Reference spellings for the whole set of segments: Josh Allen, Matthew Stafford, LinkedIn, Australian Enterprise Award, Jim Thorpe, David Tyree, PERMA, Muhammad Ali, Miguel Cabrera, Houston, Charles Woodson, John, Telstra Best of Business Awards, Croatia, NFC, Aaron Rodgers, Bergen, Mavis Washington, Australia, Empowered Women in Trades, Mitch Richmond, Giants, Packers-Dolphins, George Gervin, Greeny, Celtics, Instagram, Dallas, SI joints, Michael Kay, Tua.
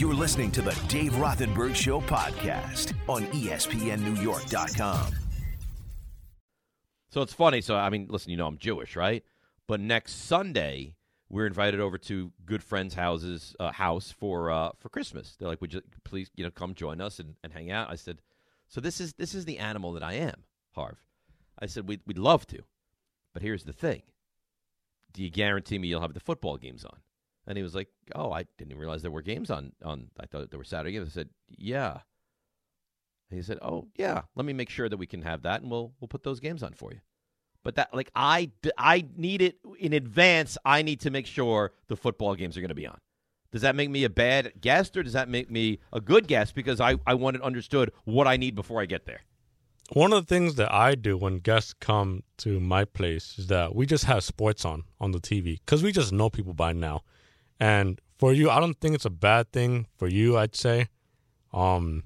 You're listening to the Dave Rothenberg Show podcast on ESPNNewYork.com. So it's funny. So, I mean, listen, you know I'm Jewish, right? But next Sunday, we're invited over to good friends' house for Christmas. They're like, would you please, you know, come join us and hang out? I said, so this is the animal that I am, Harv. I said, we'd love to. But here's the thing. Do you guarantee me you'll have the football games on? And he was like, oh, I didn't even realize there were games on. I thought there were Saturday games. I said, yeah. And he said, oh, yeah, let me make sure that we can have that, and we'll put those games on for you. But that, like, I need it in advance. I need to make sure the football games are going to be on. Does that make me a bad guest, or does that make me a good guest? Because I want it understood what I need before I get there. One of the things that I do when guests come to my place is that we just have sports on the TV because we just know people by now. And for you, I don't think it's a bad thing for you, I'd say. I'm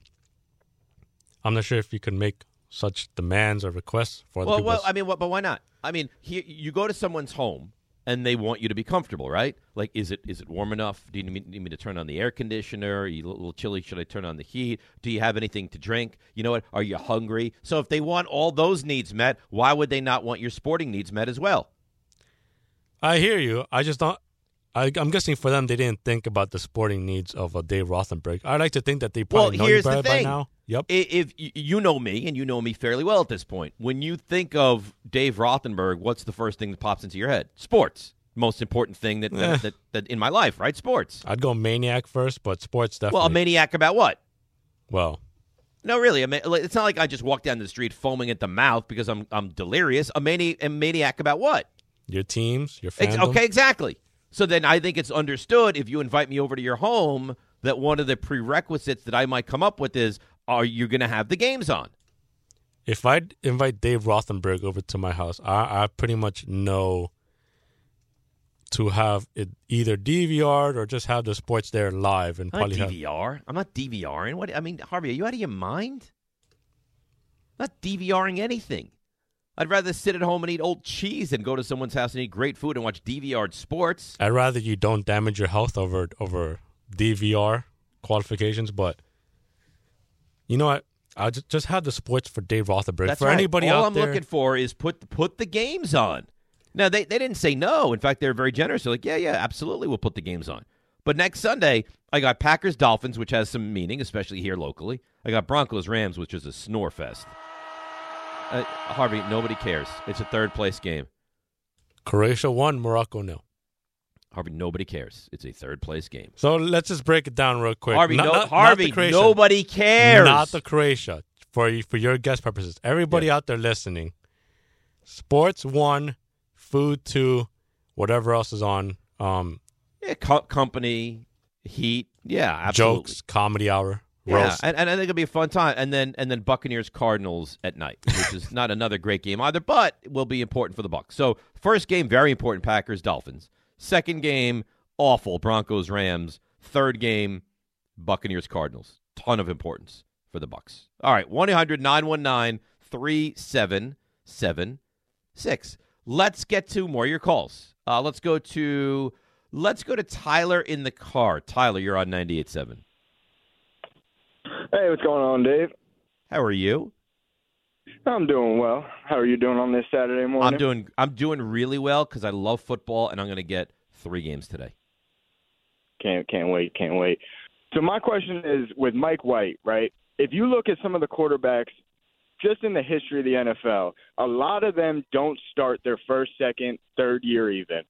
not sure if you can make such demands or requests for other people. Well, I mean, but why not? I mean, you go to someone's home and they want you to be comfortable, right? Like, is it warm enough? Do you need me to turn on the air conditioner? Are you a little chilly? Should I turn on the heat? Do you have anything to drink? You know what? Are you hungry? So if they want all those needs met, why would they not want your sporting needs met as well? I hear you. I just don't. I'm guessing for them, they didn't think about the sporting needs of Dave Rothenberg. I like to think that they probably know you better by now. Yep. If you know me, and you know me fairly well at this point, when you think of Dave Rothenberg, what's the first thing that pops into your head? Sports. Most important thing that in my life, right? Sports. I'd go maniac first, but sports definitely. Well, a maniac about what? Well. No, really. I mean, it's not like I just walk down the street foaming at the mouth because I'm delirious. A maniac about what? Your teams, your fandom. Okay, exactly. So then I think it's understood if you invite me over to your home that one of the prerequisites that I might come up with is, are you going to have the games on? If I invite Dave Rothenberg over to my house, I pretty much know to have it either DVR'd or just have the sports there live. And probably DVR? I'm not DVRing. What? I mean, Harvey, are you out of your mind? I'm not DVRing anything. I'd rather sit at home and eat old cheese than go to someone's house and eat great food and watch DVR'd sports. I'd rather you don't damage your health over DVR qualifications, but you know what? I'll just have the sports for Dave Rothenberg. That's for right. Anybody all out I'm there, looking for is put the games on. Now, they didn't say no. In fact, they were very generous. They're like, yeah, absolutely, we'll put the games on. But next Sunday, I got Packers-Dolphins, which has some meaning, especially here locally. I got Broncos-Rams, which is a snore fest. Harvey, nobody cares. It's a third-place game. Croatia won, Morocco no. Harvey, nobody cares. It's a third-place game. So let's just break it down real quick. Harvey, nobody cares. Not the Croatia, for your guest purposes. Everybody out there listening, sports 1, food 2, whatever else is on. Company, heat. Yeah, absolutely. Jokes, comedy hour. Yeah, and I think it'll be a fun time. And then Buccaneers-Cardinals at night, which is not another great game either, but will be important for the Bucs. So first game, very important, Packers-Dolphins. Second game, awful, Broncos-Rams. Third game, Buccaneers-Cardinals. Ton of importance for the Bucs. All right, 1-800-919-3776. Let's get to more of your calls. Let's go to Tyler in the car. Tyler, you're on 98.7. Hey, what's going on, Dave? How are you? I'm doing well. How are you doing on this Saturday morning? I'm doing really well because I love football, and I'm going to get 3 games today. Can't wait. So my question is with Mike White, right? If you look at some of the quarterbacks just in the history of the NFL, a lot of them don't start their first, second, third year even.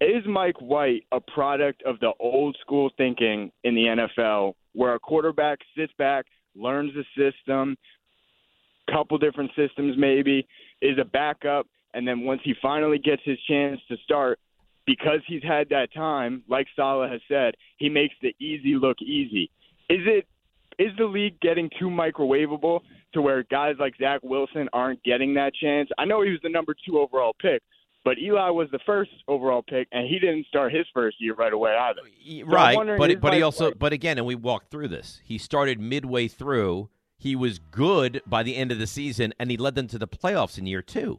Is Mike White a product of the old school thinking in the NFL where a quarterback sits back, learns the system, couple different systems maybe, is a backup, and then once he finally gets his chance to start, because he's had that time, like Salah has said, he makes the easy look easy. Is the league getting too microwavable to where guys like Zach Wilson aren't getting that chance? I know he was the number 2 overall pick, but Eli was the first overall pick, and he didn't start his first year right away either. Right, so but again, and we walked through this. He started midway through. He was good by the end of the season, and he led them to the playoffs in year 2.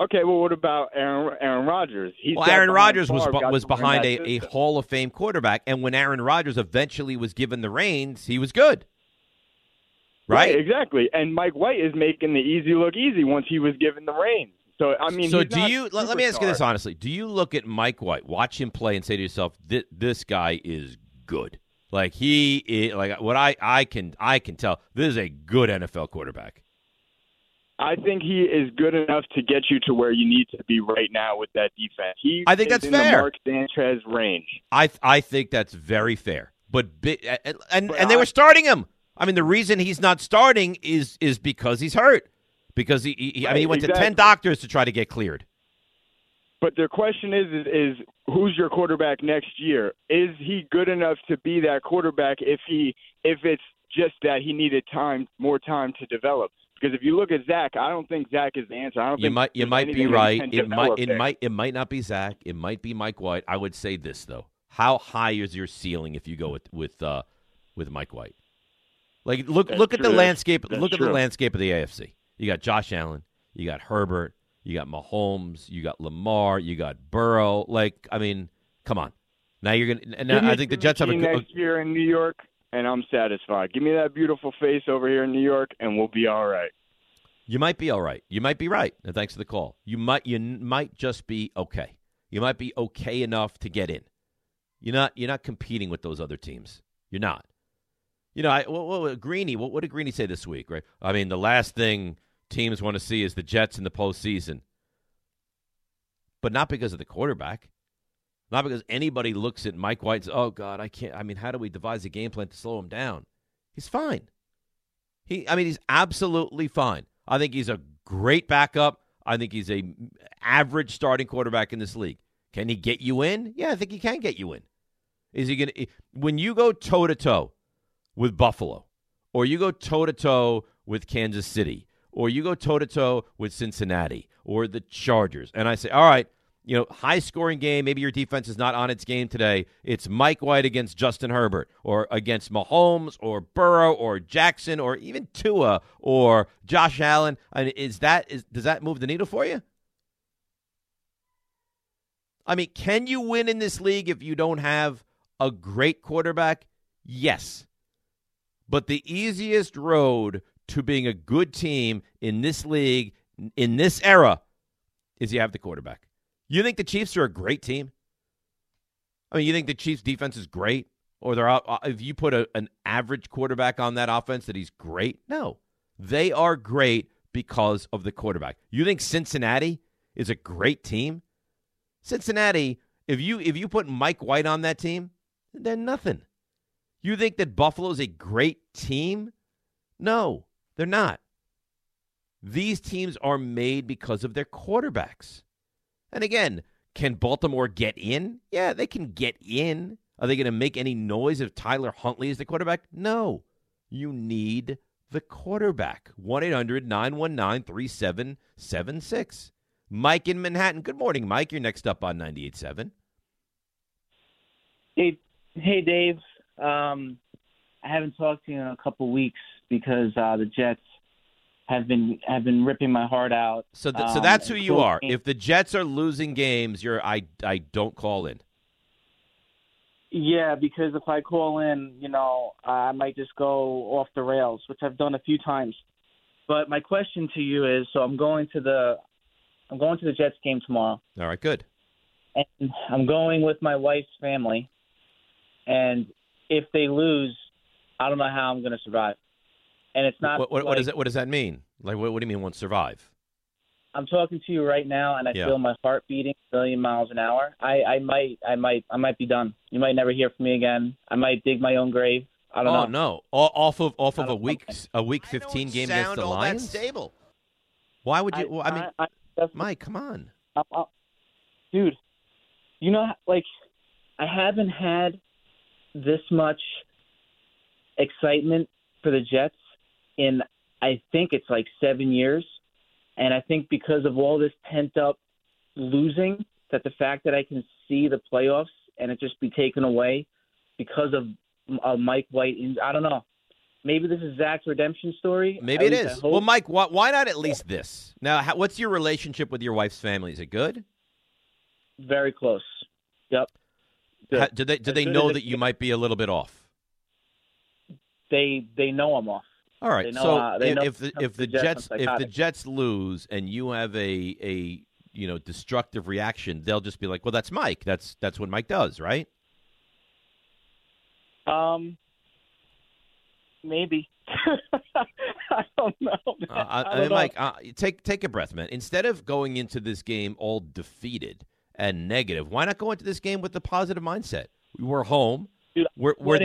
Okay, well, what about Aaron Rodgers? Aaron Rodgers was behind a Hall of Fame quarterback, and when Aaron Rodgers eventually was given the reins, he was good. Right? Right, exactly. And Mike White is making the easy look easy once he was given the reins. So, I mean, so do you? Let me ask you this honestly: do you look at Mike White, watch him play, and say to yourself, "This guy is good"? Like he, is, like what I can tell, this is a good NFL quarterback. I think he is good enough to get you to where you need to be right now with that defense. I think that's fair. The Mark Sanchez range. I think that's very fair. But they were starting him. I mean, the reason he's not starting is because he's hurt. Because he went to 10 doctors to try to get cleared. But their question is who's your quarterback next year? Is he good enough to be that quarterback if it's just that he needed more time to develop? Because if you look at Zach, I don't think Zach is the answer. You might be right. It might not be Zach. It might be Mike White. I would say this though: how high is your ceiling if you go with Mike White? Like look at the landscape. Look at the landscape of the AFC. You got Josh Allen, you got Herbert, you got Mahomes, you got Lamar, you got Burrow. Like, I mean, come on. Now you're gonna. And I think the Jets have a good next year in New York, and I'm satisfied. Give me that beautiful face over here in New York, and we'll be all right. You might be all right. You might be right. And thanks for the call. You might just be okay. You might be okay enough to get in. You're not competing with those other teams. You're not. You know, Greeny. What did Greeny say this week? Right. I mean, the last thing teams want to see is the Jets in the postseason, but not because of the quarterback, not because anybody looks at Mike White and says, oh, God, I can't. I mean, how do we devise a game plan to slow him down? He's fine. He's absolutely fine. I think he's a great backup. I think he's a average starting quarterback in this league. Can he get you in? Yeah, I think he can get you in. Is he going to – when you go toe-to-toe with Buffalo or you go toe-to-toe with Kansas City or you go toe-to-toe with Cincinnati or the Chargers, and I say, all right, high-scoring game, maybe your defense is not on its game today, it's Mike White against Justin Herbert or against Mahomes or Burrow or Jackson or even Tua or Josh Allen, I mean, does that move the needle for you? I mean, can you win in this league if you don't have a great quarterback? Yes. But the easiest road to being a good team in this league, in this era, is you have the quarterback. You think the Chiefs are a great team? I mean, you think the Chiefs' defense is great? Or if you put an average quarterback on that offense that he's great? No. They are great because of the quarterback. You think Cincinnati is a great team? Cincinnati, if you put Mike White on that team, they're nothing. You think that Buffalo is a great team? No. They're not. These teams are made because of their quarterbacks. And again, can Baltimore get in? Yeah, they can get in. Are they going to make any noise if Tyler Huntley is the quarterback? No. You need the quarterback. 1-800-919-3776. Mike in Manhattan. Good morning, Mike. You're next up on 98.7. Hey, Dave. I haven't talked to you in a couple weeks, because the Jets have been ripping my heart out. So that's who you are. If the Jets are losing games, I don't call in. Yeah, because if I call in, I might just go off the rails, which I've done a few times. But my question to you is, so I'm going to the Jets game tomorrow. All right, good. And I'm going with my wife's family, and if they lose, I don't know how I'm going to survive. And it's not. What does that mean? Like, what do you mean? Won't survive? I'm talking to you right now, and I feel my heart beating a million miles an hour. I might be done. You might never hear from me again. I might dig my own grave. I don't know. Oh no! Off of a week 15 game against the Lions. That stable. Why would you? Mike, come on, dude. I haven't had this much excitement for the Jets in, I think it's like 7 years. And I think because of all this pent-up losing, that the fact that I can see the playoffs and it just be taken away because of Mike White, I don't know. maybe this is Zach's redemption story. Maybe it is. Well, Mike, why not at least this? Now, what's your relationship with your wife's family? Is it good? Very close. Yep. Do they know that you might be a little bit off? They know I'm off. All right. If the Jets lose and you have a destructive reaction, they'll just be like, well, that's Mike. That's what Mike does, right? Maybe. I don't know. I don't know. Mike, take a breath, man. Instead of going into this game all defeated and negative, why not go into this game with the positive mindset? We're home. Dude, we're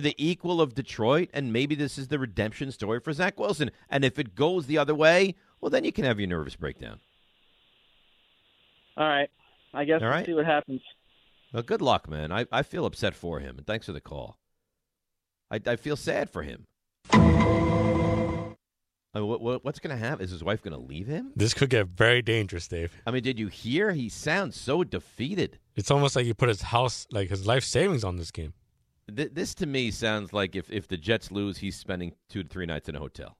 the equal of Detroit, and maybe this is the redemption story for Zach Wilson. And if it goes the other way, well, then you can have your nervous breakdown. All right. I guess we'll see what happens. Well, good luck, man. I feel upset for him, and thanks for the call. I feel sad for him. I mean, what's going to happen? Is his wife going to leave him? This could get very dangerous, Dave. I mean, did you hear? He sounds so defeated. It's almost like he put his life savings on this game. This to me sounds like if the Jets lose, he's spending 2 to 3 nights in a hotel.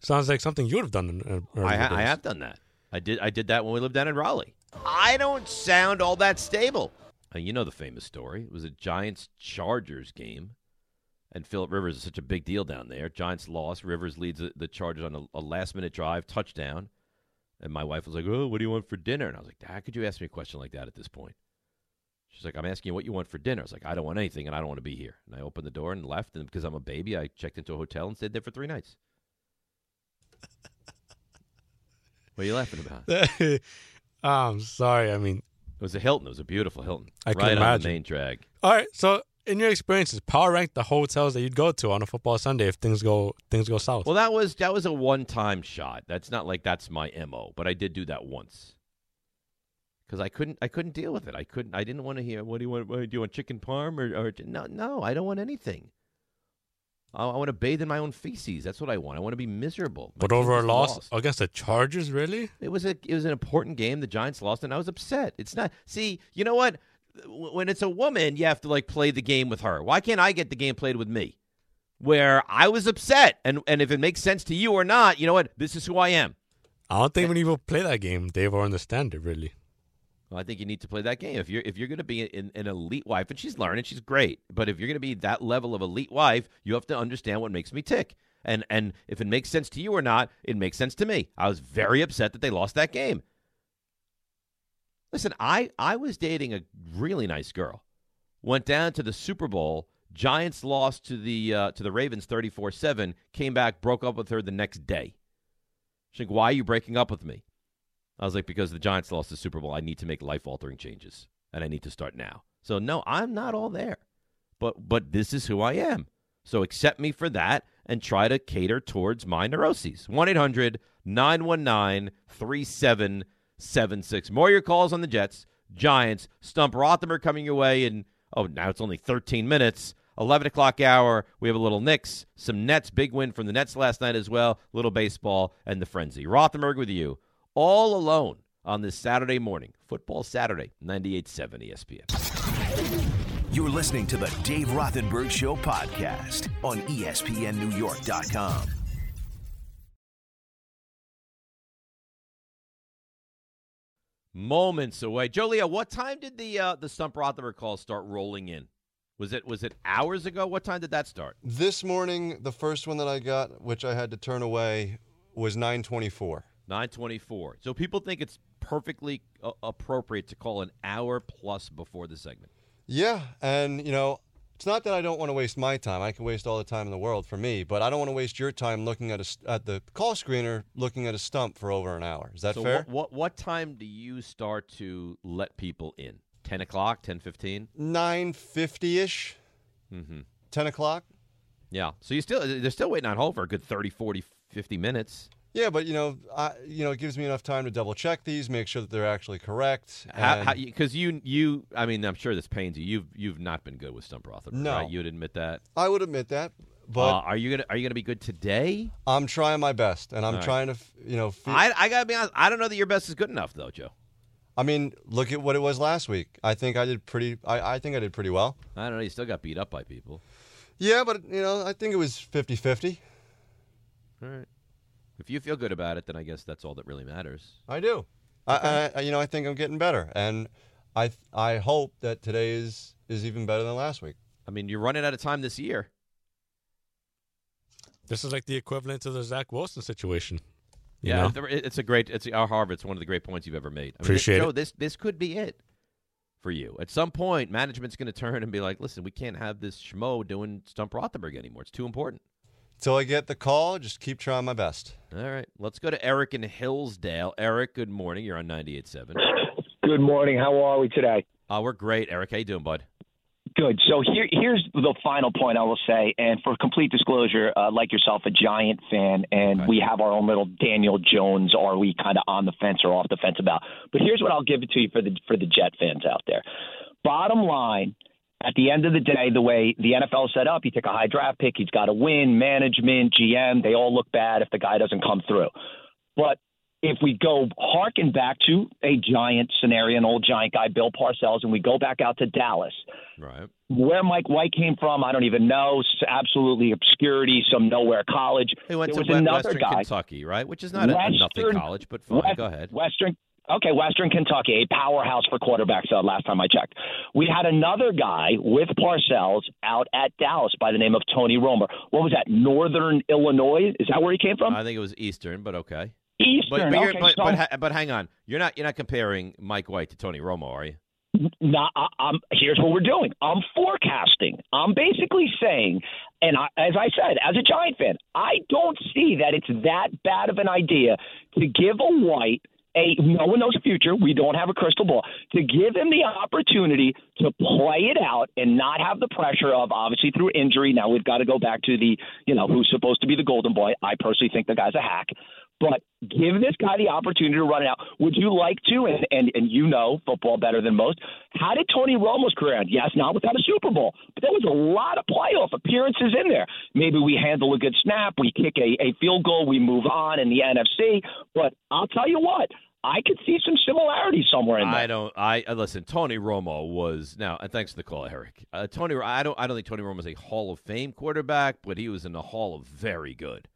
Sounds like something you would have done. I have done that. I did that when we lived down in Raleigh. I don't sound all that stable. You know the famous story. It was a Giants-Chargers game. And Phillip Rivers is such a big deal down there. Giants lost. Rivers leads the Chargers on a last-minute drive, touchdown. And my wife was like, oh, what do you want for dinner? And I was like, how could you ask me a question like that at this point? She's like, I'm asking you what you want for dinner. I was like, I don't want anything, and I don't want to be here. And I opened the door and left. And because I'm a baby, I checked into a hotel and stayed there for 3 nights. What are you laughing about? I'm sorry. I mean. It was a Hilton. It was a beautiful Hilton. I can imagine. Right on the main drag. All right, so. In your experiences, power rank the hotels that you'd go to on a football Sunday if things go south. Well, that was a one-time shot. That's not like that's my MO, but I did do that once because I couldn't deal with it. I didn't want to hear. What do you want? Do you want chicken parm or no? I don't want anything. I want to bathe in my own feces. That's what I want. I want to be miserable. But over a loss against the Chargers, really? It was an important game. The Giants lost, and I was upset. It's not. See, you know what? When it's a woman, you have to, like, play the game with her. Why can't I get the game played with me? Where I was upset, and if it makes sense to you or not, you know what? This is who I am. I don't think many people play that game, Dave, or understand it, really. Well, I think you need to play that game. If you're going to be an elite wife, and she's learning, she's great, but if you're going to be that level of elite wife, you have to understand what makes me tick. And if it makes sense to you or not, it makes sense to me. I was very upset that they lost that game. Listen, I was dating a really nice girl. Went down to the Super Bowl. Giants lost to the Ravens 34-7. Came back, broke up with her the next day. She's like, why are you breaking up with me? I was like, because the Giants lost the Super Bowl. I need to make life-altering changes, and I need to start now. So, no, I'm not all there. But this is who I am. So accept me for that and try to cater towards my neuroses. 1-800-919-3776. More of your calls on the Jets, Giants, Stump Rothenberg coming your way in, now it's only 13 minutes, 11 o'clock hour. We have a little Knicks, some Nets, big win from the Nets last night as well, a little baseball and the frenzy. Rothenberg with you, all alone on this Saturday morning. Football Saturday, 98.7 ESPN. You're listening to the Dave Rothenberg Show podcast on ESPNNewYork.com. Moments away. Joe Leo, what time did the Stump Rothenberg calls start rolling in? Was it hours ago? What time did that start? This morning, the first one that I got, which I had to turn away, was 9:24. 9:24. So people think it's perfectly appropriate to call an hour plus before the segment. Yeah, and, you know, it's not that I don't want to waste my time. I can waste all the time in the world for me, but I don't want to waste your time looking at the call screener looking at a stump for over an hour. Is that fair? What time do you start to let people in? 10 o'clock, 10:15? 9:50-ish, 10 o'clock. Yeah, so they're still waiting on hold for a good 30, 40, 50 minutes. Yeah, but, it gives me enough time to double-check these, make sure that they're actually correct. Because I'm sure this pains you. You've not been good with Stump Rothenberg, right? You would admit that? I would admit that. But are you gonna be good today? I'm trying my best, and I'm trying to. I gotta be honest. I don't know that your best is good enough, though, Joe. I mean, look at what it was last week. I think I did pretty well. I don't know. You still got beat up by people. Yeah, but, you know, I think it was 50-50. All right. If you feel good about it, then I guess that's all that really matters. I do. Okay. I you know, I think I'm getting better, and I hope that today is even better than last week. I mean, you're running out of time this year. This is like the equivalent to the Zach Wilson situation. Yeah, know? It's a great. It's Harv. It's one of the great points you've ever made. I mean, appreciate Joe, it. This could be it for you. At some point, management's going to turn and be like, "Listen, we can't have this schmo doing Stump Rothenberg anymore. It's too important." Till I get the call, just keep trying my best. All right. Let's go to Eric in Hillsdale. Eric, good morning. You're on 98.7. Good morning. How are we today? We're great, Eric. How you doing, bud? Good. So here's the final point I will say. And for complete disclosure, like yourself, a Giant fan, and okay. We have our own little Daniel Jones. Are we kind of on the fence or off the fence about? But here's what I'll give it to you for the Jet fans out there. Bottom line, at the end of the day, the way the NFL is set up, you take a high draft pick, he's got to win, management, GM, they all look bad if the guy doesn't come through. But if we go harken back to a Giant scenario, an old Giant guy, Bill Parcells, and we go back out to Dallas, right? Where Mike White came from, I don't even know. Absolutely obscurity, some nowhere college. He went to Western Kentucky, right? Which is not a nothing college, but fine, go ahead. Western Kentucky, a powerhouse for quarterbacks last time I checked. We had another guy with Parcells out at Dallas by the name of Tony Romo. What was that, Northern Illinois? Is that where he came from? I think it was Eastern, but okay. Eastern, but okay. But hang on. You're not comparing Mike White to Tony Romo, are you? No, here's what we're doing. I'm forecasting. I'm basically saying, and as I said, as a Giant fan, I don't see that it's that bad of an idea to give a White – no one knows the future. We don't have a crystal ball. To give him the opportunity to play it out and not have the pressure of, obviously, through injury. Now we've got to go back to the, you know, who's supposed to be the golden boy. I personally think the guy's a hack. But give this guy the opportunity to run it out. Would you like to, and you know football better than most, how did Tony Romo's career end? Yes, not without a Super Bowl. But there was a lot of playoff appearances in there. Maybe we handle a good snap, we kick a field goal, we move on in the NFC. But I'll tell you what. I could see some similarities somewhere in there. Listen, Tony Romo was now, and thanks for the call, Eric. I don't think Tony Romo was a Hall of Fame quarterback, but he was in the Hall of very good.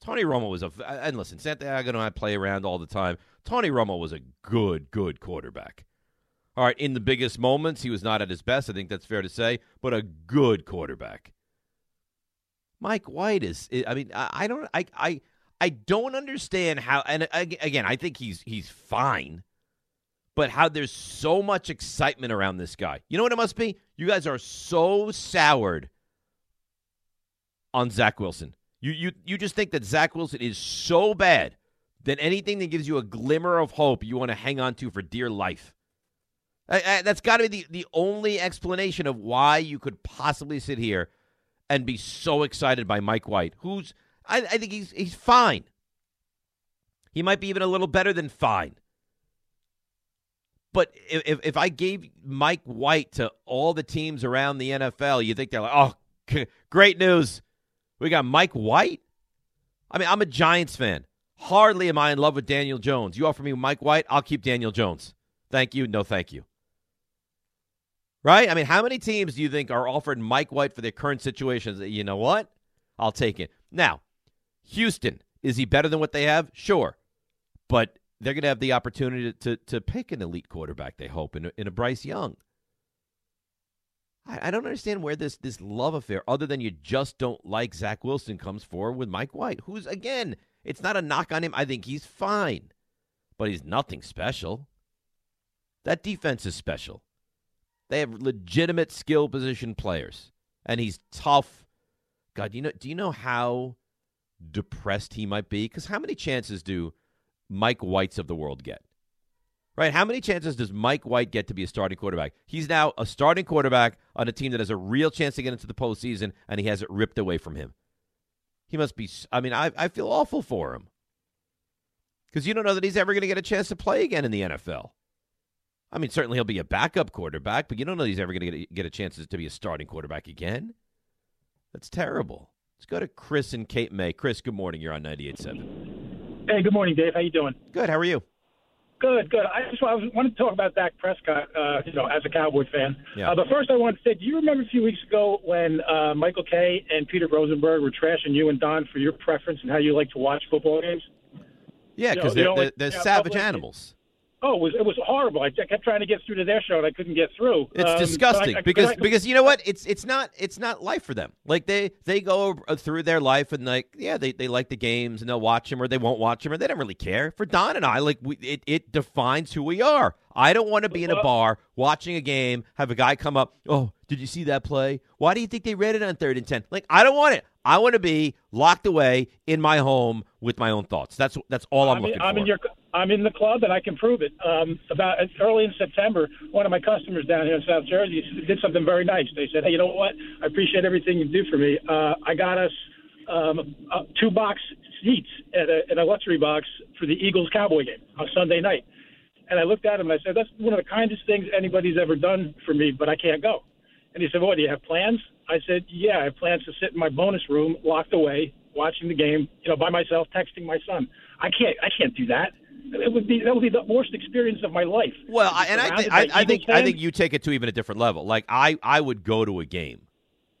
Tony Romo was and listen, Santiago and I play around all the time. Tony Romo was a good quarterback. All right, in the biggest moments, he was not at his best. I think that's fair to say, but a good quarterback. Mike White is. I mean, I don't understand how, and again, I think he's fine, but how there's so much excitement around this guy. You know what it must be? You guys are so soured on Zach Wilson. You just think that Zach Wilson is so bad that anything that gives you a glimmer of hope you want to hang on to for dear life. That's got to be the only explanation of why you could possibly sit here and be so excited by Mike White, who's... I think he's fine. He might be even a little better than fine. But if I gave Mike White to all the teams around the NFL, you think they're like, oh, great news. We got Mike White? I mean, I'm a Giants fan. Hardly am I in love with Daniel Jones. You offer me Mike White, I'll keep Daniel Jones. Thank you. No, thank you. Right? I mean, how many teams do you think are offered Mike White for their current situations? You know what? I'll take it. Now, Houston, is he better than what they have? Sure. But they're going to have the opportunity to pick an elite quarterback, they hope, in a Bryce Young. I don't understand where this love affair, other than you just don't like Zach Wilson, comes forward with Mike White, who's, again, it's not a knock on him. I think he's fine, but he's nothing special. That defense is special. They have legitimate skill position players, and he's tough. God, do you know how depressed he might be? Because how many chances do Mike Whites of the world get? Right? How many chances does Mike White get to be a starting quarterback? He's now a starting quarterback on a team that has a real chance to get into the postseason, and he has it ripped away from him. He must be – I mean, I feel awful for him because you don't know that he's ever going to get a chance to play again in the NFL. I mean, certainly he'll be a backup quarterback, but you don't know he's ever going to get a chance to be a starting quarterback again. That's terrible. Let's go to Chris in Cape May. Chris, good morning. You're on 98.7. Hey, good morning, Dave. How you doing? Good. How are you? Good. I wanted to talk about Dak Prescott, as a Cowboy fan. Yeah. But first I wanted to say, do you remember a few weeks ago when Michael Kay and Peter Rosenberg were trashing you and Don for your preference and how you like to watch football games? Yeah, because they're savage animals. Oh, it was horrible. I kept trying to get through to their show, and I couldn't get through. It's disgusting because you know what? It's not life for them. Like they go through their life and they like the games and they'll watch them or they won't watch them or they don't really care. For Don and I, it defines who we are. I don't want to be in a bar watching a game, have a guy come up. Oh, did you see that play? Why do you think they read it on 3rd and 10? Like I don't want it. I want to be locked away in my home with my own thoughts. That's all I'm looking for. I'm in the club, and I can prove it. About early in September, one of my customers down here in South Jersey did something very nice. They said, hey, you know what? I appreciate everything you do for me. I got us 2-box seats at a luxury box for the Eagles-Cowboy game on Sunday night. And I looked at him, and I said, that's one of the kindest things anybody's ever done for me, but I can't go. And he said, well, do you have plans? I said, yeah, I have plans to sit in my bonus room, locked away, watching the game, by myself, texting my son. I can't do that. That would be the worst experience of my life. Well, and I think you take it to even a different level. Like I would go to a game.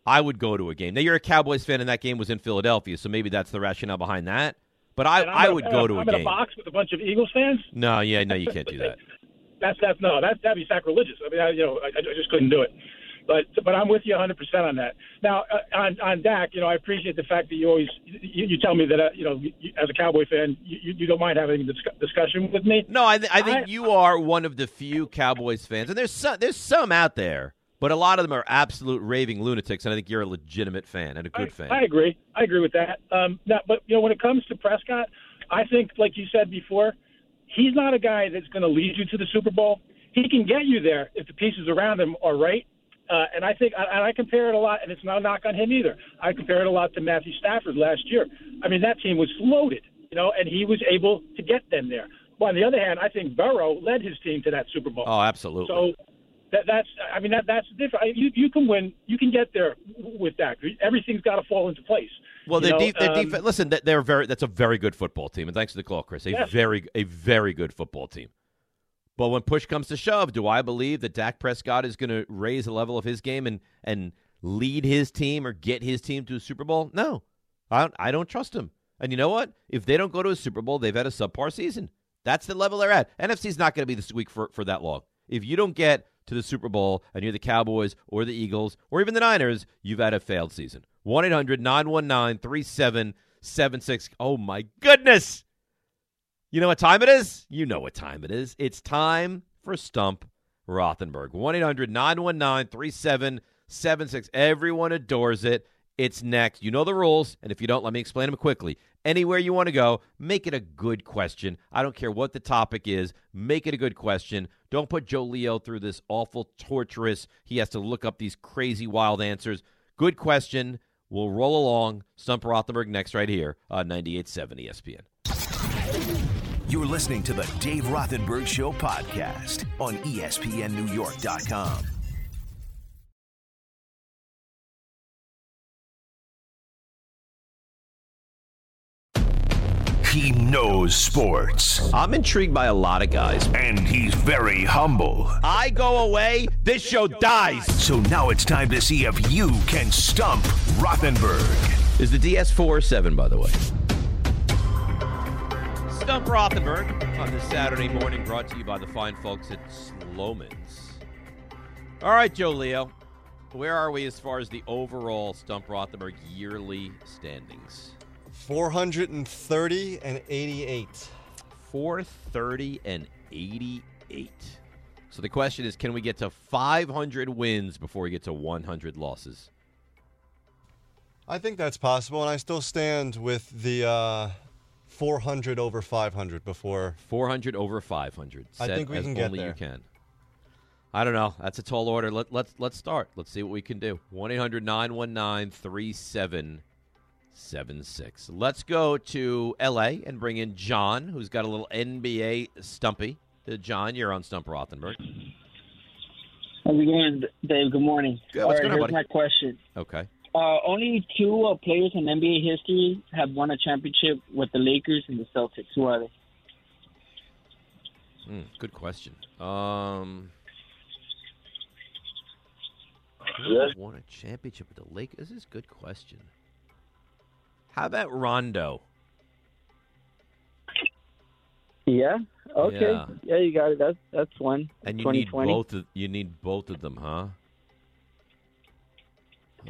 Now you're a Cowboys fan, and that game was in Philadelphia, so maybe that's the rationale behind that. But I would go to a game. I'm in a box with a bunch of Eagles fans. No, you can't do that. That'd be sacrilegious. I mean, I just couldn't do it. But I'm with you 100% on that. Now, on Dak, I appreciate the fact that you always you tell me that, as a Cowboy fan, you don't mind having a discussion with me. No, I think you are one of the few Cowboys fans, and there's some out there, but a lot of them are absolute raving lunatics, and I think you're a legitimate fan and a good fan. I agree with that. But when it comes to Prescott, I think, like you said before, he's not a guy that's going to lead you to the Super Bowl. He can get you there if the pieces around him are right. And I think, and I compare it a lot, and it's not a knock on him either. I compare it a lot to Matthew Stafford last year. I mean, that team was loaded, and he was able to get them there. But on the other hand, I think Burrow led his team to that Super Bowl. Oh, absolutely. So that's different. You can win. You can get there with that. Everything's got to fall into place. Well, that's a very good football team. And thanks for the call, Chris. A very good football team. But when push comes to shove, do I believe that Dak Prescott is going to raise the level of his game and lead his team or get his team to a Super Bowl? No, I don't trust him. And you know what? If they don't go to a Super Bowl, they've had a subpar season. That's the level they're at. NFC's not going to be this week for that long. If you don't get to the Super Bowl and you're the Cowboys or the Eagles or even the Niners, you've had a failed season. 1-800-919-3776. Oh, my goodness. You know what time it is? You know what time it is. It's time for Stump Rothenberg. 1-800-919-3776. Everyone adores it. It's next. You know the rules, and if you don't, let me explain them quickly. Anywhere you want to go, make it a good question. I don't care what the topic is. Make it a good question. Don't put Joe Leo through this awful, torturous, he has to look up these crazy, wild answers. Good question. We'll roll along. Stump Rothenberg next right here on 98.7 ESPN. You're listening to the Dave Rothenberg Show podcast on ESPNNewYork.com. He knows sports. I'm intrigued by a lot of guys. And he's very humble. I go away, this show dies. So now it's time to see if you can stump Rothenberg. Is the DS 4 or 7, by the way? Stump Rothenberg on this Saturday morning, brought to you by the fine folks at Slomans. All right, Joe Leo, where are we as far as the overall Stump Rothenberg yearly standings? 430 and 88. 430 and 88. So the question is, can we get to 500 wins before we get to 100 losses? I think that's possible, and I still stand with the... 400 over 500 before. 400 over 500. I think we can get there. You can. I don't know. That's a tall order. Let's start. Let's see what we can do. 1-800-919-3776. Let's go to L.A. and bring in John, who's got a little NBA stumpy. John, you're on Stump Rothenberg. How's it going, Dave? Good morning. Good. What's going on, buddy? Here's my question. Okay. Only two players in NBA history have won a championship with the Lakers and the Celtics. Who are they? Good question. Who won a championship with the Lakers? This is a good question. How about Rondo? Yeah. Okay. Yeah, you got it. That's one. And you need both. You need both of them, huh?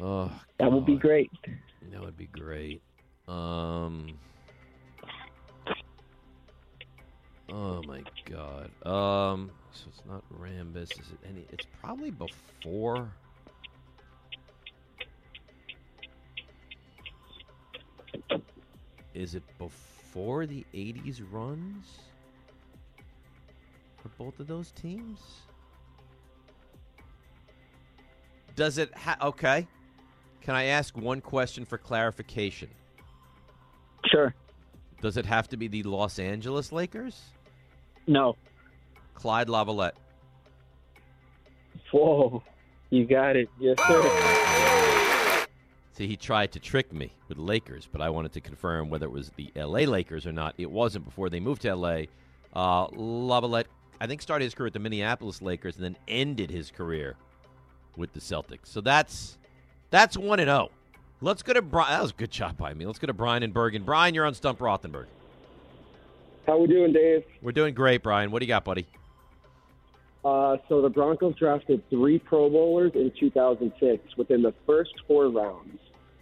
Oh, that would be great. That would be great. Oh my God. So it's not Rambus. Is it any? It's probably before. Is it before the 80s runs for both of those teams? Does it okay. Can I ask one question for clarification? Sure. Does it have to be the Los Angeles Lakers? No. Clyde Lavalette. Whoa. You got it. Yes, sir. See, he tried to trick me with Lakers, but I wanted to confirm whether it was the L.A. Lakers or not. It wasn't before they moved to L.A. Lavalette, I think, started his career at the Minneapolis Lakers and then ended his career with the Celtics. So that's 1-0. Let's go to Brian. That was a good shot by me. Let's go to Brian and Bergen. Brian, you're on Stump Rothenberg. How we doing, Dave? We're doing great, Brian. What do you got, buddy? So the Broncos drafted 3 Pro Bowlers in 2006 within the first 4 rounds,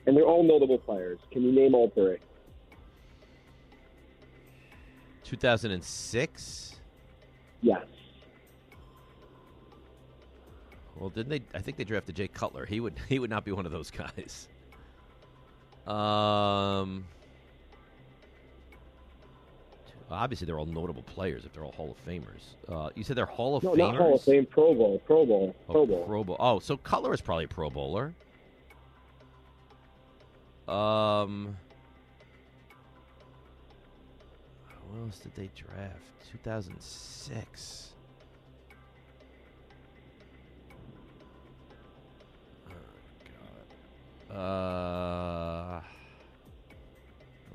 and they're all notable players. Can you name all 3? 2006? Yes. Well, didn't they? I think they drafted Jay Cutler. He would not be one of those guys. Obviously, they're all notable players if they're all Hall of Famers. You said they're Hall of Famers? No, not Hall of Fame. Pro Bowl. Oh, so Cutler is probably a Pro Bowler. What else did they draft? 2006. Oh, God. I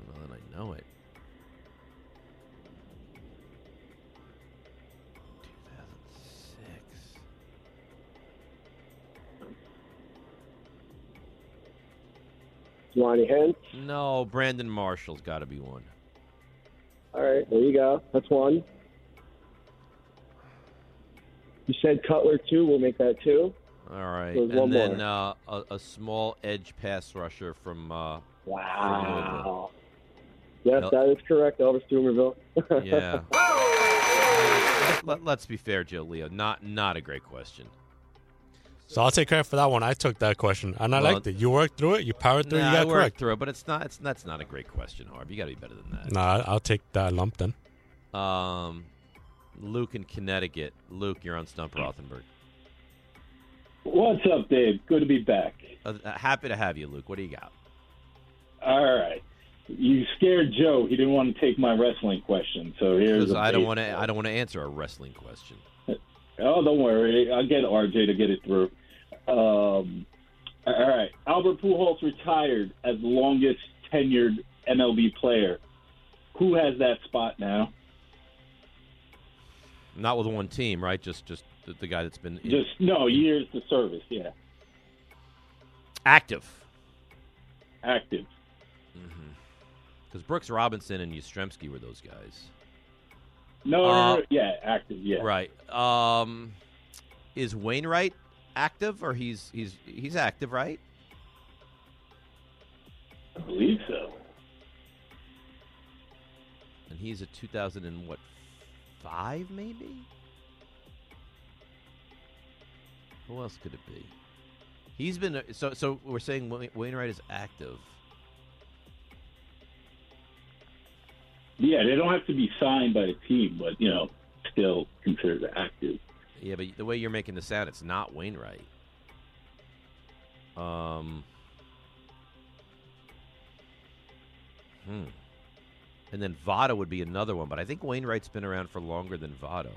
don't know that I know it. 20 hints? No, Brandon Marshall's got to be one. All right, there you go. That's one. You said Cutler 2. We'll make that 2. All right, so and then a small edge pass rusher from. Wow. From yes, that is correct, Elvis Dumerville. Yeah. Let's be fair, Joe Leo. Not a great question. So I'll take credit for that one. I took that question, and I liked it. You worked through it. You powered through it. You got it correct. I worked through it, but that's not a great question, Harv. You got to be better than that. Nah, I'll take that lump then. Luke in Connecticut. Luke, you're on Stump Rothenberg. What's up, Dave? Good to be back. Happy to have you, Luke. What do you got? All right. You scared Joe. He didn't want to take my wrestling question, so here's a I don't want to answer a wrestling question. Oh, don't worry. I'll get RJ to get it through. All right. Albert Pujols retired as the longest tenured MLB player. Who has that spot now? Not with one team, right? Just the guy that's been... years to service, yeah. Active. Because Brooks Robinson and Yastrzemski were those guys. No, yeah, active, yeah. Right. Is Wainwright active, or he's active, right? I believe so. And he's a 2005, maybe? Who else could it be? He's been so we're saying Wainwright is active. Yeah, they don't have to be signed by the team, but, you know, still considered active. Yeah, but the way you're making the sound, it's not Wainwright. And then Votto would be another one, but I think Wainwright's been around for longer than Votto.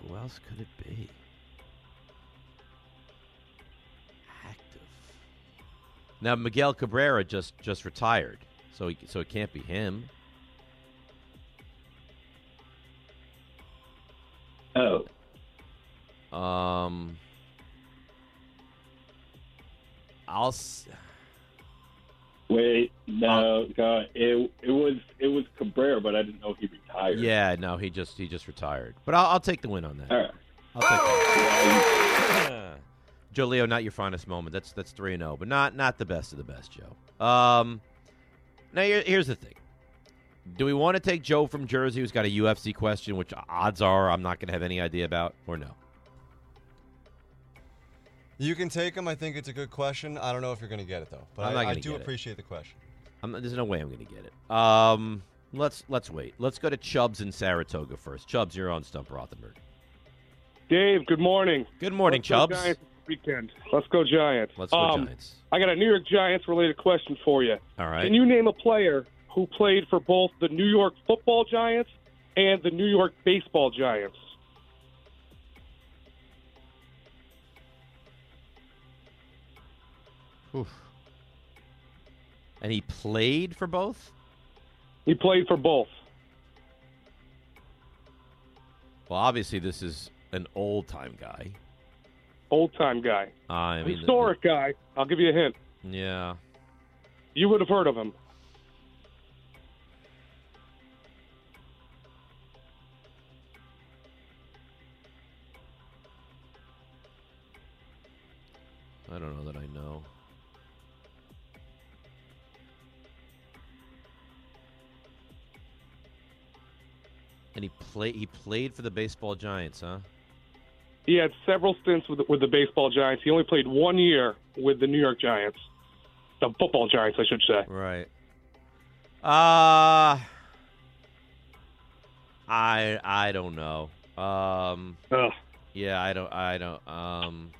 Who else could it be? Now Miguel Cabrera just retired, so it can't be him. Oh. Wait, no, God, it was Cabrera, but I didn't know he retired. Yeah, no, he just retired. But I'll take the win on that. All right. Joe Leo, not your finest moment. That's 3-0, but not the best of the best, Joe. Now here's the thing. Do we want to take Joe from Jersey, who's got a UFC question, which odds are I'm not going to have any idea about, or no? You can take him. I think it's a good question. I don't know if you're going to get it, though. But I do appreciate the question. There's no way I'm going to get it. Let's wait. Let's go to Chubbs in Saratoga first. Chubbs, you're on Stump Rothenberg. Dave, good morning. Good morning, Chubbs. Go Giants weekend. Let's go Giants. Let's go Giants. I got a New York Giants-related question for you. All right. Can you name a player who played for both the New York football Giants and the New York baseball Giants? Oof. And he played for both? He played for both. Well, obviously this is an old-time guy. Old-time guy. I mean, historic guy. I'll give you a hint. Yeah. You would have heard of him. I don't know that I know. And he played for the baseball Giants, huh? He had several stints with the baseball Giants. He only played 1 year with the New York Giants. The football Giants, I should say. Right. I don't know. Yeah, I don't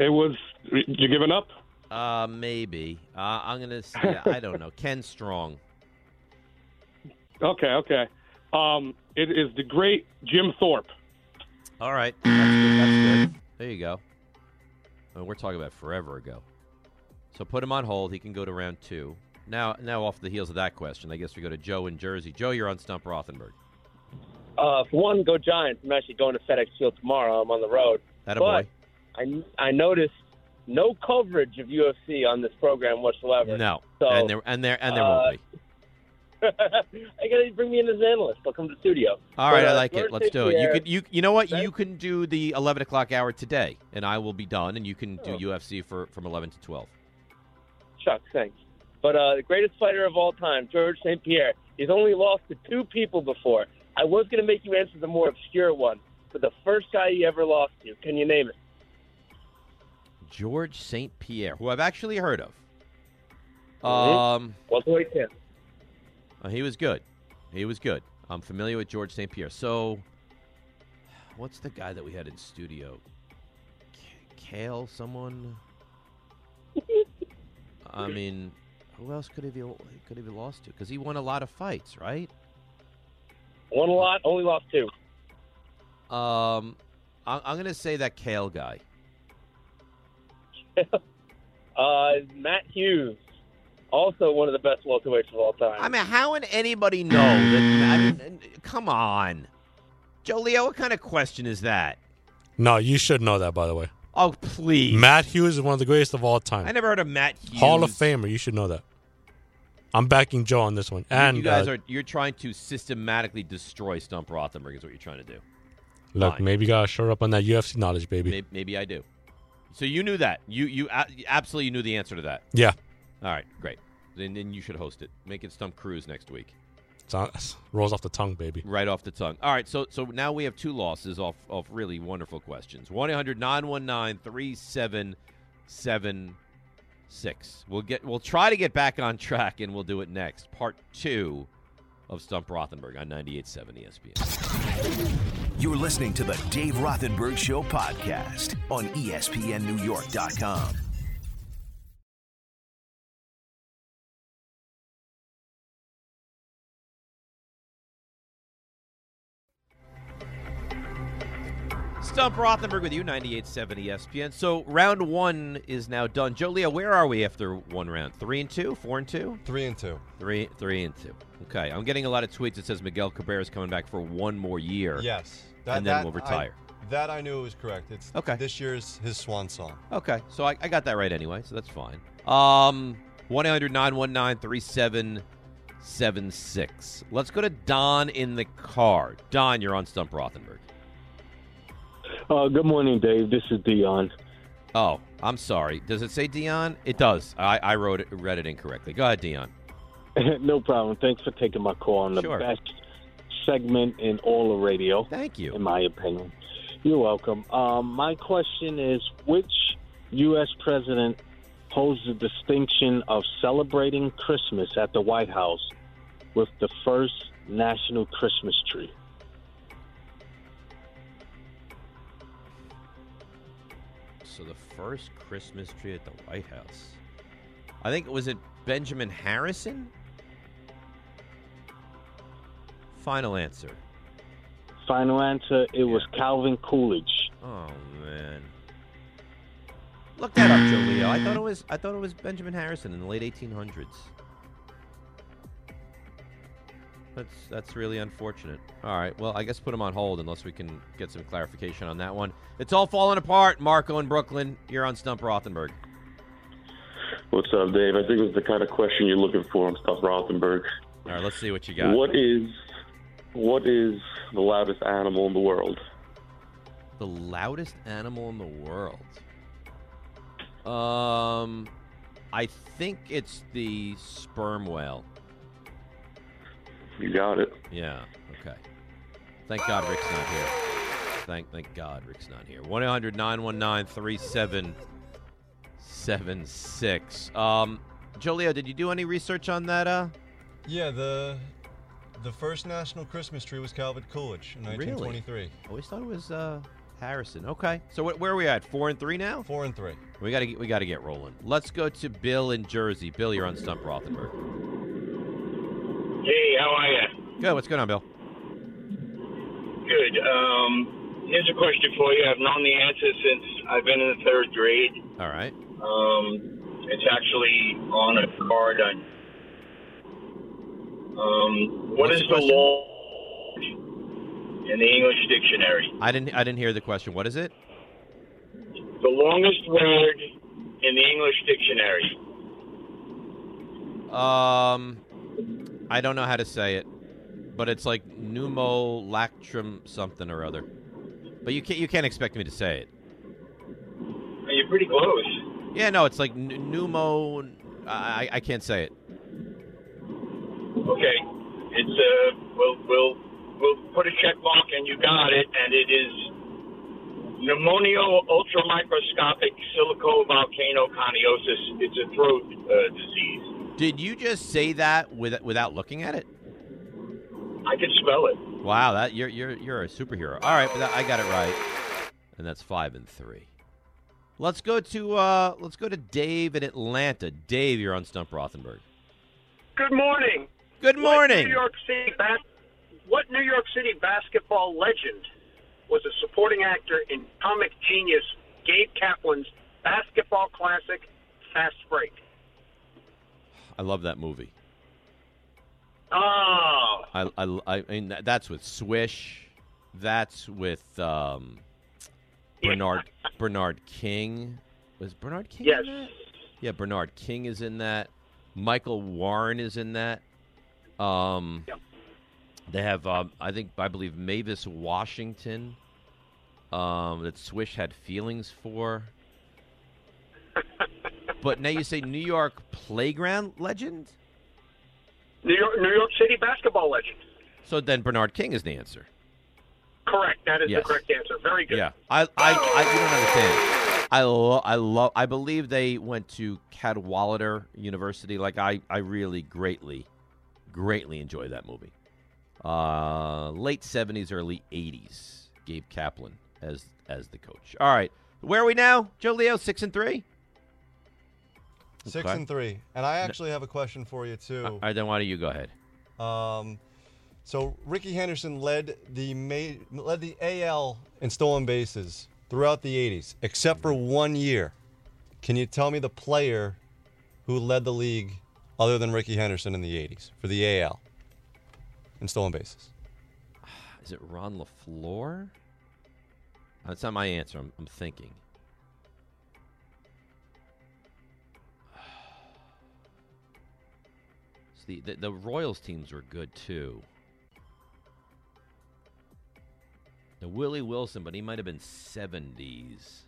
It was. You giving up? Maybe. I'm gonna say, I don't know. Ken Strong. Okay. It is the great Jim Thorpe. All right, that's good. There you go. I mean, we're talking about forever ago. So put him on hold. He can go to round two. Now off the heels of that question, I guess we go to Joe in Jersey. Joe, you're on Stump Rothenberg. For one, go Giants. I'm actually going to FedEx Field tomorrow. I'm on the road. Attaboy. I noticed no coverage of UFC on this program whatsoever. No, so, and there won't be. I gotta bring me in as an analyst. I'll come to the studio. All right, I like it. Let's do it. You know what? You can do the 11 o'clock hour today, and I will be done. And you can do UFC from 11 to 12. Chuck, thanks. But the greatest fighter of all time, George St. Pierre. He's only lost to two people before. I was gonna make you answer the more obscure one, but the first guy he ever lost to. Can you name it? George St. Pierre, who I've actually heard of. He was good. I'm familiar with George St. Pierre. So, what's the guy that we had in studio? Kale, someone? I mean, who else could he be lost to? Because he won a lot of fights, right? Won a lot, only lost two. I'm going to say that Kale guy. Matt Hughes, also one of the best welterweights of all time. I mean, how would anybody know that? I mean, come on. Joe Leo, what kind of question is that? No, you should know that, by the way. Oh, please. Matt Hughes is one of the greatest of all time. I never heard of Matt Hughes. Hall of Famer, you should know that. I'm backing Joe on this one. And you guys you're trying to systematically destroy Stump Rothenberg is what you're trying to do. Look, fine. Maybe you got to shore up on that UFC knowledge, baby. Maybe I do. So you knew that. You absolutely knew the answer to that. Yeah. All right, great. Then you should host it. Make it Stump Cruise next week. It rolls off the tongue, baby. Right off the tongue. All right, so now we have two losses off really wonderful questions. 1-800-919-3776. We'll try to get back on track, and we'll do it next. Part 2 of Stump Rothenberg on 98.7 ESPN. You're listening to the Dave Rothenberg Show podcast on ESPNNewYork.com. Stump Rothenberg with you, 98.7 ESPN. So round one is now done. Joe Leo, where are we after one round? 3-2? 4-2? 3-2. Three and two. Okay. I'm getting a lot of tweets that says Miguel Cabrera is coming back for one more year. Yes. And then we'll retire. I knew it was correct. It's okay. This year's his swan song. Okay. So I got that right anyway, so that's fine. 1-800-919-3776. Let's go to Don in the car. Don, you're on Stump Rothenberg. Good morning, Dave. This is Dion. Oh, I'm sorry. Does it say Dion? It does. I read it incorrectly. Go ahead, Dion. No problem. Thanks for taking my call on the best segment in all of radio. Thank you. In my opinion. You're welcome. My question is, which U.S. president holds the distinction of celebrating Christmas at the White House with the first national Christmas tree? So the first Christmas tree at the White House. I think, was it Benjamin Harrison? Final answer. It was Calvin Coolidge. Oh, man. Look that up, Joe Leo. I thought it was Benjamin Harrison in the late 1800s. That's really unfortunate. All right. Well, I guess put him on hold unless we can get some clarification on that one. It's all falling apart. Marco in Brooklyn, you're on Stump Rothenberg. What's up, Dave? I think it was the kind of question you're looking for on Stump Rothenberg. All right. Let's see what you got. What is the loudest animal in the world? The loudest animal in the world? I think it's the sperm whale. You got it. Yeah. Okay. Thank God Rick's not here. Thank God Rick's not here. 1-800-919-3776. Joe Leo, did you do any research on that? Yeah, the first national Christmas tree was Calvin Coolidge in 1923. Really? I always thought it was Harrison. Okay. So where are we at? 4-3 now? 4-3. We gotta get rolling. Let's go to Bill in Jersey. Bill, you're on Stump Rothenberg. Hey, how are you? Good. What's going on, Bill? Good. Here's a question for you. I've known the answer since I've been in the third grade. All right. It's actually on a card. What's the question? Law in the English dictionary? I didn't hear the question. What is it? The longest word in the English dictionary. I don't know how to say it, but it's like pneumolactrum something or other. But you can't expect me to say it. You're pretty close. Yeah, no, it's like pneumo. I can't say it. Okay, it's we'll put a check mark and you got it, and it is pneumonio ultramicroscopic silico volcano coniosis. It's a throat disease. Did you just say that without looking at it? I can spell it. Wow, that you're a superhero. All right, but I got it right, and that's 5-3. Let's go to Dave in Atlanta. Dave, you're on Stump Rothenberg. Good morning. Good morning. What New York City basketball legend was a supporting actor in comic genius Gabe Kaplan's basketball classic Fast Break? I love that movie. Oh. I mean, that's with Swish. That's with Bernard King. Was Bernard King in that? Yeah, Bernard King is in that. Michael Warren is in that. They have, I believe, Mavis Washington that Swish had feelings for. But now you say New York playground legend? New York City basketball legend. So then Bernard King is the answer. Correct. That is the correct answer. Very good. Yeah. I you don't understand. I believe they went to Cadwalader University. Like I really greatly enjoy that movie. Late 70s, early 80s. Gabe Kaplan as the coach. All right. Where are we now? Joe Leo, 6-3? 6-3. And I actually have a question for you, too. All right, then why don't you go ahead? So Rickey Henderson led the AL in stolen bases throughout the 80s, except for 1 year. Can you tell me the player who led the league other than Rickey Henderson in the 80s for the AL in stolen bases? Is it Ron LaFleur? That's not my answer. I'm thinking. So the Royals teams were good, too. The Willie Wilson, but he might have been 70s.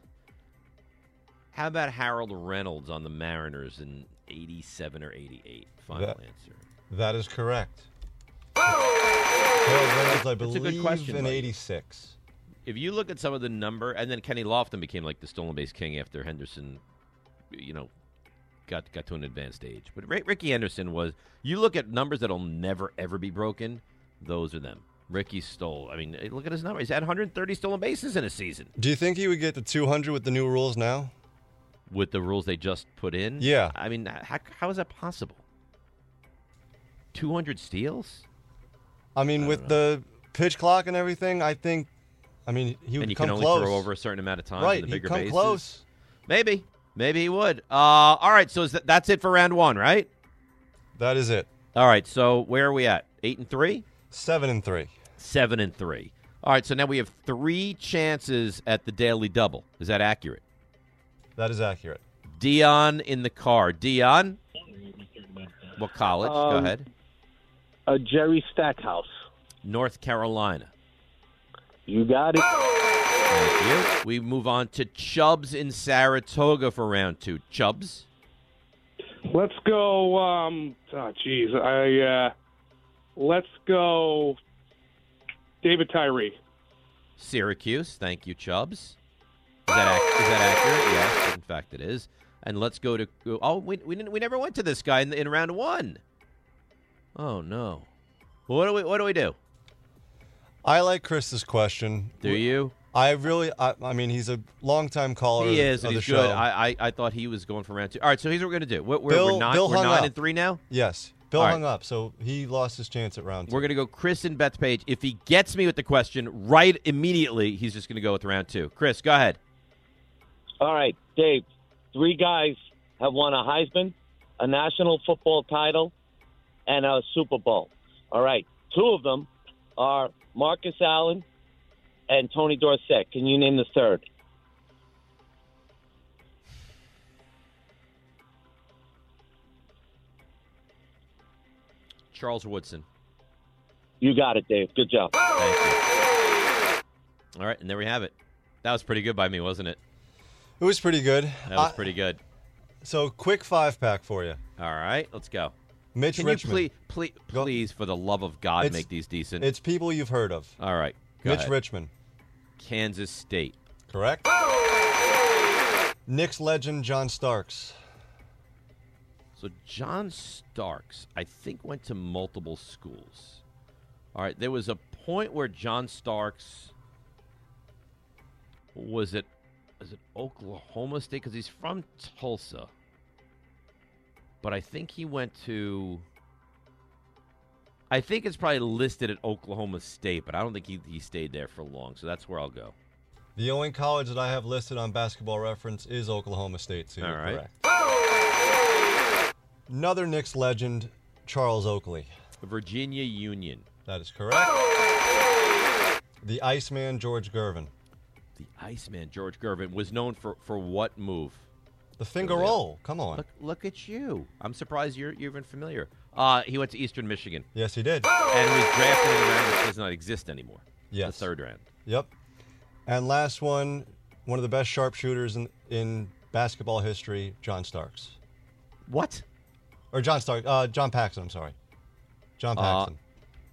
How about Harold Reynolds on the Mariners in 87 or 88? Final answer. That is correct. Harold Reynolds, I believe, that's a good question, in 86. If you look at some of the number, and then Kenny Lofton became like the stolen base king after Henderson, got to an advanced age. But Rickey Henderson was, you look at numbers that'll never, ever be broken, those are them. Rickey stole. I mean, look at his number. He's had 130 stolen bases in a season. Do you think he would get to 200 with the new rules now? With the rules they just put in? Yeah. I mean, how is that possible? 200 steals? I mean, with the pitch clock and everything, I think, I mean, he would come close. And you can only throw over a certain amount of time. Right, he'd come close. Maybe. Maybe he would. All right, so that's it for round one, right? That is it. All right, so where are we at? 8-3? 7-3. 7-3. All right, so now we have 3 chances at the daily double. Is that accurate? That is accurate. Dion in the car. Dion? What college? Go ahead. Jerry Stackhouse. North Carolina. You got it. Thank you. We move on to Chubbs in Saratoga for round 2. Chubbs? Let's go, let's go David Tyree. Syracuse. Thank you, Chubbs. Is that accurate? Yes, in fact it is. And let's go to we never went to this guy in round 1. Oh no. What do we do? I like Chris's question. Do you? I mean, he's a longtime caller. He is. Of the show. Good. I thought he was going for round 2. All right, so here's what we're going to do. We're 9-3 now? Yes. Bill hung up, so he lost his chance at round 2. We're going to go Chris and Beth's page. If he gets me with the question right immediately, he's just going to go with round 2. Chris, go ahead. All right, Dave. 3 guys have won a Heisman, a national football title, and a Super Bowl. All right. 2 of them are Marcus Allen and Tony Dorsett. Can you name the third? Charles Woodson. You got it, Dave. Good job. Thank you. All right, and there we have it. That was pretty good by me, wasn't it? It was pretty good. That was pretty good. So, quick 5-pack for you. All right, let's go. Mitch Richmond. You please, for the love of God, make these decent. It's people you've heard of. All right. Go ahead. Richmond. Kansas State. Correct. Knicks legend John Starks. So John Starks, I think, went to multiple schools. All right. There was a point where John Starks was it Oklahoma State? Because he's from Tulsa. But I think he went to – I think it's probably listed at Oklahoma State, but I don't think he stayed there for long, so that's where I'll go. The only college that I have listed on Basketball Reference is Oklahoma State, so you're correct. Another Knicks legend, Charles Oakley. Virginia Union. That is correct. The Iceman, George Gervin. The Iceman, George Gervin, was known for what move? The finger roll. Come on. Look at you. I'm surprised you're even familiar. He went to Eastern Michigan. Yes, he did. And was drafted in a round that does not exist anymore. Yes. The 3rd round. Yep. And last one of the best sharpshooters in basketball history, John Starks. What? Or John Starks. John Paxson, I'm sorry. John Paxson.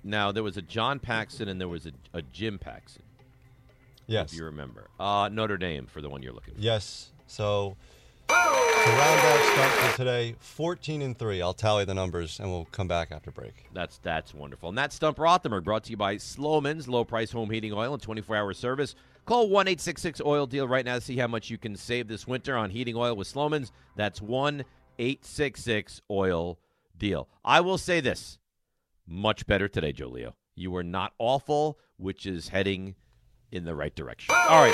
Now, there was a John Paxson and there was a Jim Paxson. Yes. If you remember. Notre Dame for the one you're looking for. Yes. So... to round out stuff for today, 14-3. I'll tally the numbers, and we'll come back after break. That's wonderful. And that's Stump Rothenberg, brought to you by Slomans, low-price home heating oil and 24-hour service. Call 1-866-OIL-DEAL right now to see how much you can save this winter on heating oil with Slomans. That's 1-866-OIL-DEAL. I will say this, much better today, Joe Leo. You were not awful, which is heading in the right direction. All right.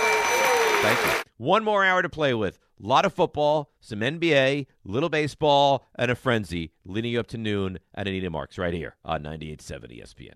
Thank you. One more hour to play with. A lot of football, some NBA, little baseball, and a frenzy leading you up to noon at Anita Marks right here on 98.7 ESPN.